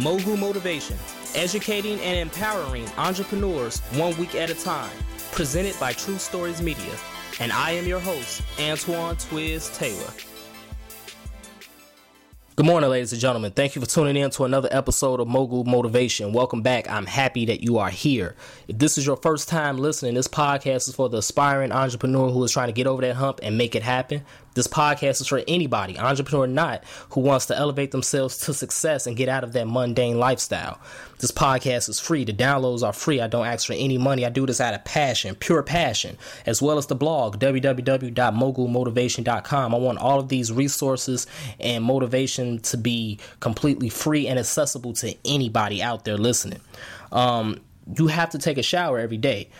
Mogul Motivation, educating and empowering entrepreneurs 1 week at a time, presented by True Stories Media. And I am your host, Antoine Twiz Taylor. Good morning, ladies and gentlemen. Thank you for tuning in to another episode of Mogul Motivation. Welcome back. I'm happy that you are here. If this is your first time listening, this podcast is for the aspiring entrepreneur who is trying to get over that hump and make it happen. This podcast is for anybody, entrepreneur or not, who wants to elevate themselves to success and get out of that mundane lifestyle. This podcast is free. The downloads are free. I don't ask for any money. I do this out of passion, pure passion, as well as the blog, www.mogulmotivation.com. I want all of these resources and motivation to be completely free and accessible to anybody out there listening. You have to take a shower every day.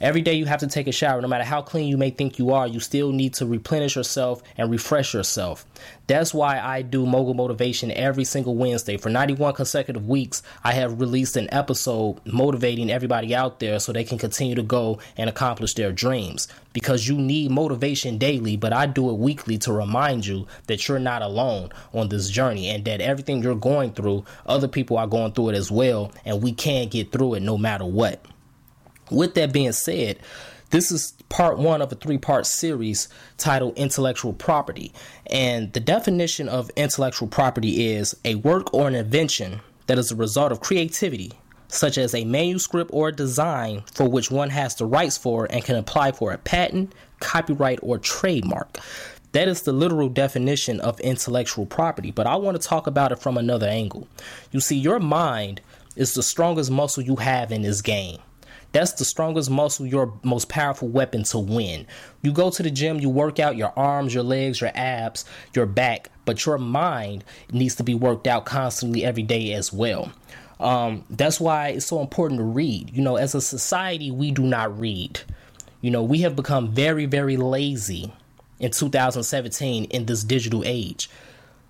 Every day you have to take a shower. No matter how clean you may think you are, you still need to replenish yourself and refresh yourself. That's why I do Mogul Motivation every single Wednesday. For 91 consecutive weeks, I have released an episode motivating everybody out there so they can continue to go and accomplish their dreams. Because you need motivation daily, but I do it weekly to remind you that you're not alone on this journey and that everything you're going through, other people are going through it as well, and we can get through it no matter what. With that being said, this is part one of a three-part series titled Intellectual Property. And the definition of intellectual property is a work or an invention that is the result of creativity, such as a manuscript or a design for which one has the rights for and can apply for a patent, copyright, or trademark. That is the literal definition of intellectual property. But I want to talk about it from another angle. You see, your mind is the strongest muscle you have in this game. That's the strongest muscle, your most powerful weapon to win. You go to the gym, you work out your arms, your legs, your abs, your back, but your mind needs to be worked out constantly every day as well. That's why it's so important to read. You know, as a society, we do not read. You know, we have become very, very lazy in 2017 in this digital age.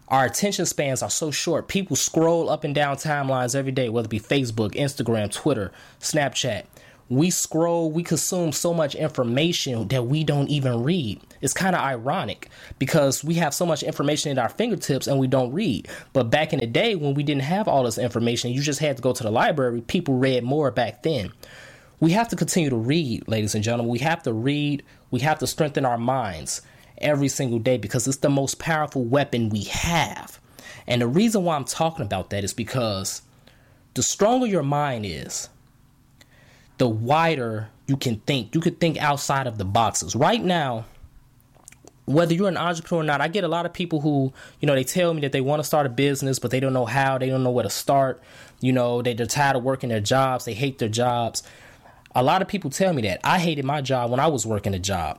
Our attention spans are so short. People scroll up and down timelines every day, whether it be Facebook, Instagram, Twitter, Snapchat. We scroll, we consume so much information that we don't even read. It's kind of ironic because we have so much information at our fingertips and we don't read. But back in the day when we didn't have all this information, you just had to go to the library. People read more back then. We have to continue to read, ladies and gentlemen. We have to read. We have to strengthen our minds every single day because it's the most powerful weapon we have. And the reason why I'm talking about that is because the stronger your mind is, the wider you can think. You can think outside of the boxes. Right now, whether you're an entrepreneur or not, I get a lot of people who, you know, they tell me that they want to start a business, but they don't know how, they don't know where to start. You know, they're tired of working their jobs. They hate their jobs. A lot of people tell me that. I hated my job when I was working a job.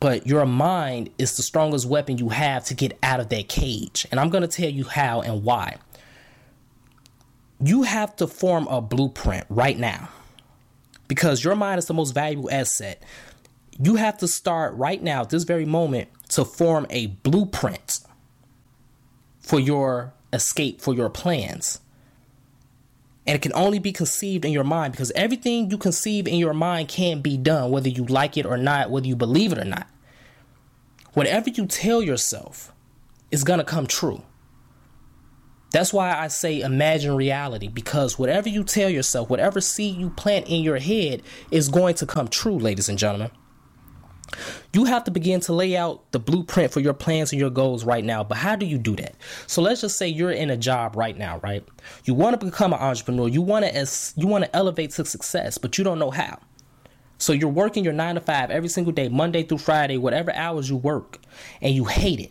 But your mind is the strongest weapon you have to get out of that cage. And I'm going to tell you how and why. You have to form a blueprint right now because your mind is the most valuable asset. You have to start right now at this very moment to form a blueprint for your escape, for your plans. And it can only be conceived in your mind because everything you conceive in your mind can be done, whether you like it or not, whether you believe it or not. Whatever you tell yourself is going to come true. That's why I say imagine reality, because whatever you tell yourself, whatever seed you plant in your head is going to come true, ladies and gentlemen. You have to begin to lay out the blueprint for your plans and your goals right now. But how do you do that? So let's just say you're in a job right now, right? You want to become an entrepreneur. You want to elevate to success, but you don't know how. So you're working your 9 to 5 every single day, Monday through Friday, whatever hours you work, and you hate it.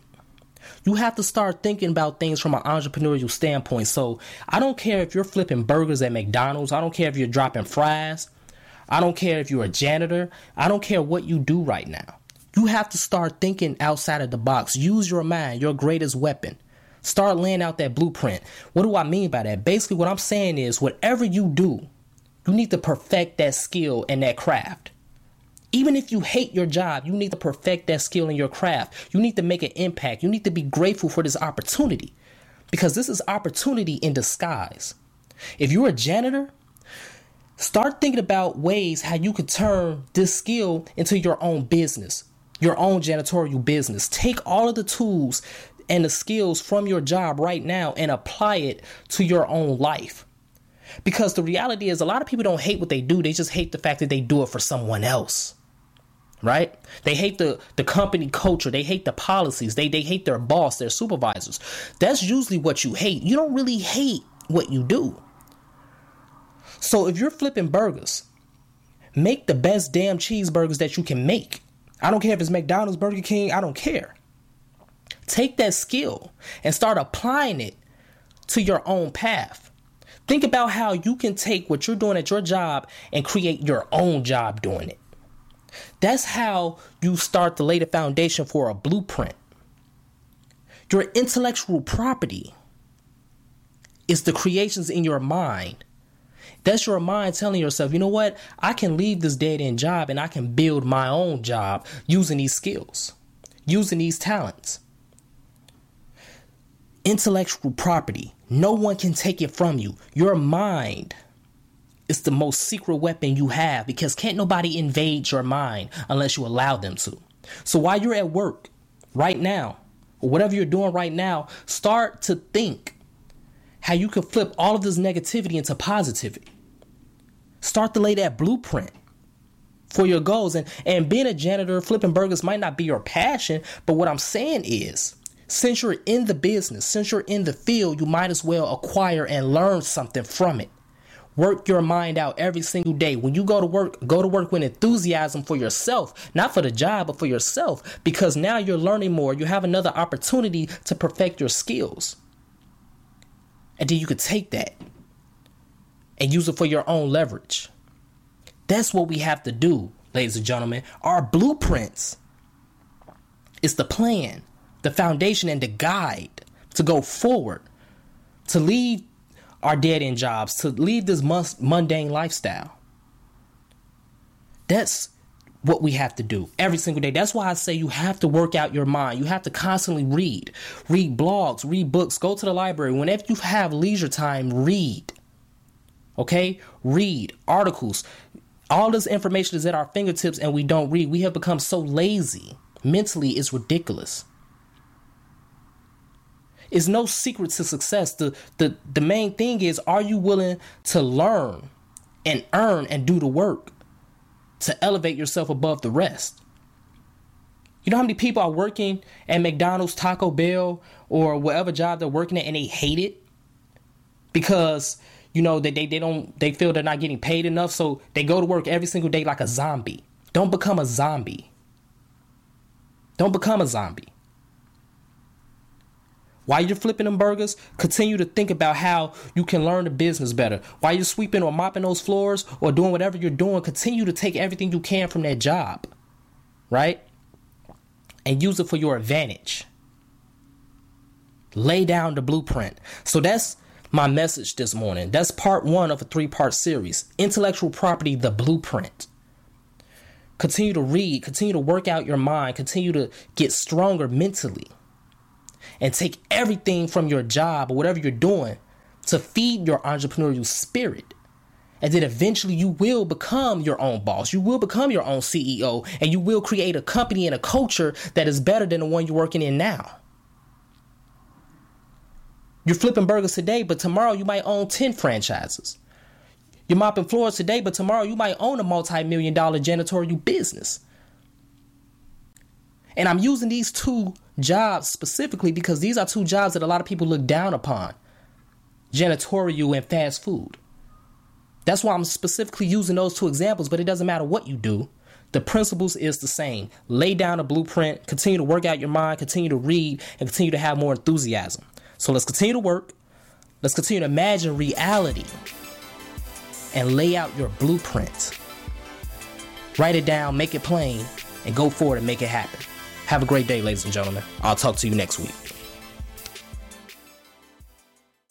You have to start thinking about things from an entrepreneurial standpoint. So I don't care if you're flipping burgers at McDonald's. I don't care if you're dropping fries. I don't care if you're a janitor. I don't care what you do right now. You have to start thinking outside of the box. Use your mind, your greatest weapon. Start laying out that blueprint. What do I mean by that? Basically, what I'm saying is whatever you do, you need to perfect that skill and that craft. Even if you hate your job, you need to perfect that skill and your craft. You need to make an impact. You need to be grateful for this opportunity because this is opportunity in disguise. If you're a janitor, start thinking about ways how you could turn this skill into your own business, your own janitorial business. Take all of the tools and the skills from your job right now and apply it to your own life. Because the reality is a lot of people don't hate what they do. They just hate the fact that they do it for someone else. Right? They hate the company culture. They hate the policies. They hate their boss, their supervisors. That's usually what you hate. You don't really hate what you do. So if you're flipping burgers, make the best damn cheeseburgers that you can make. I don't care if it's McDonald's, Burger King. I don't care. Take that skill and start applying it to your own path. Think about how you can take what you're doing at your job and create your own job doing it. That's how you start to lay the foundation for a blueprint. Your intellectual property is the creations in your mind. That's your mind telling yourself, you know what? I can leave this dead-end job and I can build my own job using these skills, using these talents. Intellectual property. No one can take it from you. Your mind. It's the most secret weapon you have because can't nobody invade your mind unless you allow them to. So while you're at work right now, or whatever you're doing right now, start to think how you can flip all of this negativity into positivity. Start to lay that blueprint for your goals. And being a janitor, flipping burgers might not be your passion, but what I'm saying is, since you're in the business, since you're in the field, you might as well acquire and learn something from it. Work your mind out every single day. When you go to work with enthusiasm for yourself, not for the job, but for yourself, because now you're learning more. You have another opportunity to perfect your skills. And then you could take that and use it for your own leverage. That's what we have to do, ladies and gentlemen. Our blueprints is the plan, the foundation, and the guide to go forward, to leave our dead-end jobs, to leave this mundane lifestyle. That's what we have to do every single day. That's why I say you have to work out your mind. You have to constantly read. Read blogs, read books, go to the library. Whenever you have leisure time, read. Okay? Read articles. All this information is at our fingertips and we don't read. We have become so lazy. Mentally, it's ridiculous. It's no secret to success. The main thing is, are you willing to learn and earn and do the work to elevate yourself above the rest? You know how many people are working at McDonald's, Taco Bell, or whatever job they're working at, and they hate it because, you know, they feel they're not getting paid enough. So they go to work every single day like a zombie. Don't become a zombie. Don't become a zombie. While you're flipping them burgers, continue to think about how you can learn the business better. While you're sweeping or mopping those floors or doing whatever you're doing, continue to take everything you can from that job, right? And use it for your advantage. Lay down the blueprint. So that's my message this morning. That's part one of a 3-part series. Intellectual property, the blueprint. Continue to read, continue to work out your mind, continue to get stronger mentally. And take everything from your job or whatever you're doing to feed your entrepreneurial spirit. And then eventually you will become your own boss. You will become your own CEO. And you will create a company and a culture that is better than the one you're working in now. You're flipping burgers today, but tomorrow you might own 10 franchises. You're mopping floors today, but tomorrow you might own a multi-million-dollar janitorial business. And I'm using these two jobs specifically because these are two jobs that a lot of people look down upon. Janitorial and fast food. That's why I'm specifically using those two examples, but it doesn't matter what you do. The principles is the same. Lay down a blueprint, continue to work out your mind, continue to read, and continue to have more enthusiasm. So let's continue to work. Let's continue to imagine reality and lay out your blueprint. Write it down, make it plain, and go forward and make it happen. Have a great day, ladies and gentlemen. I'll talk to you next week.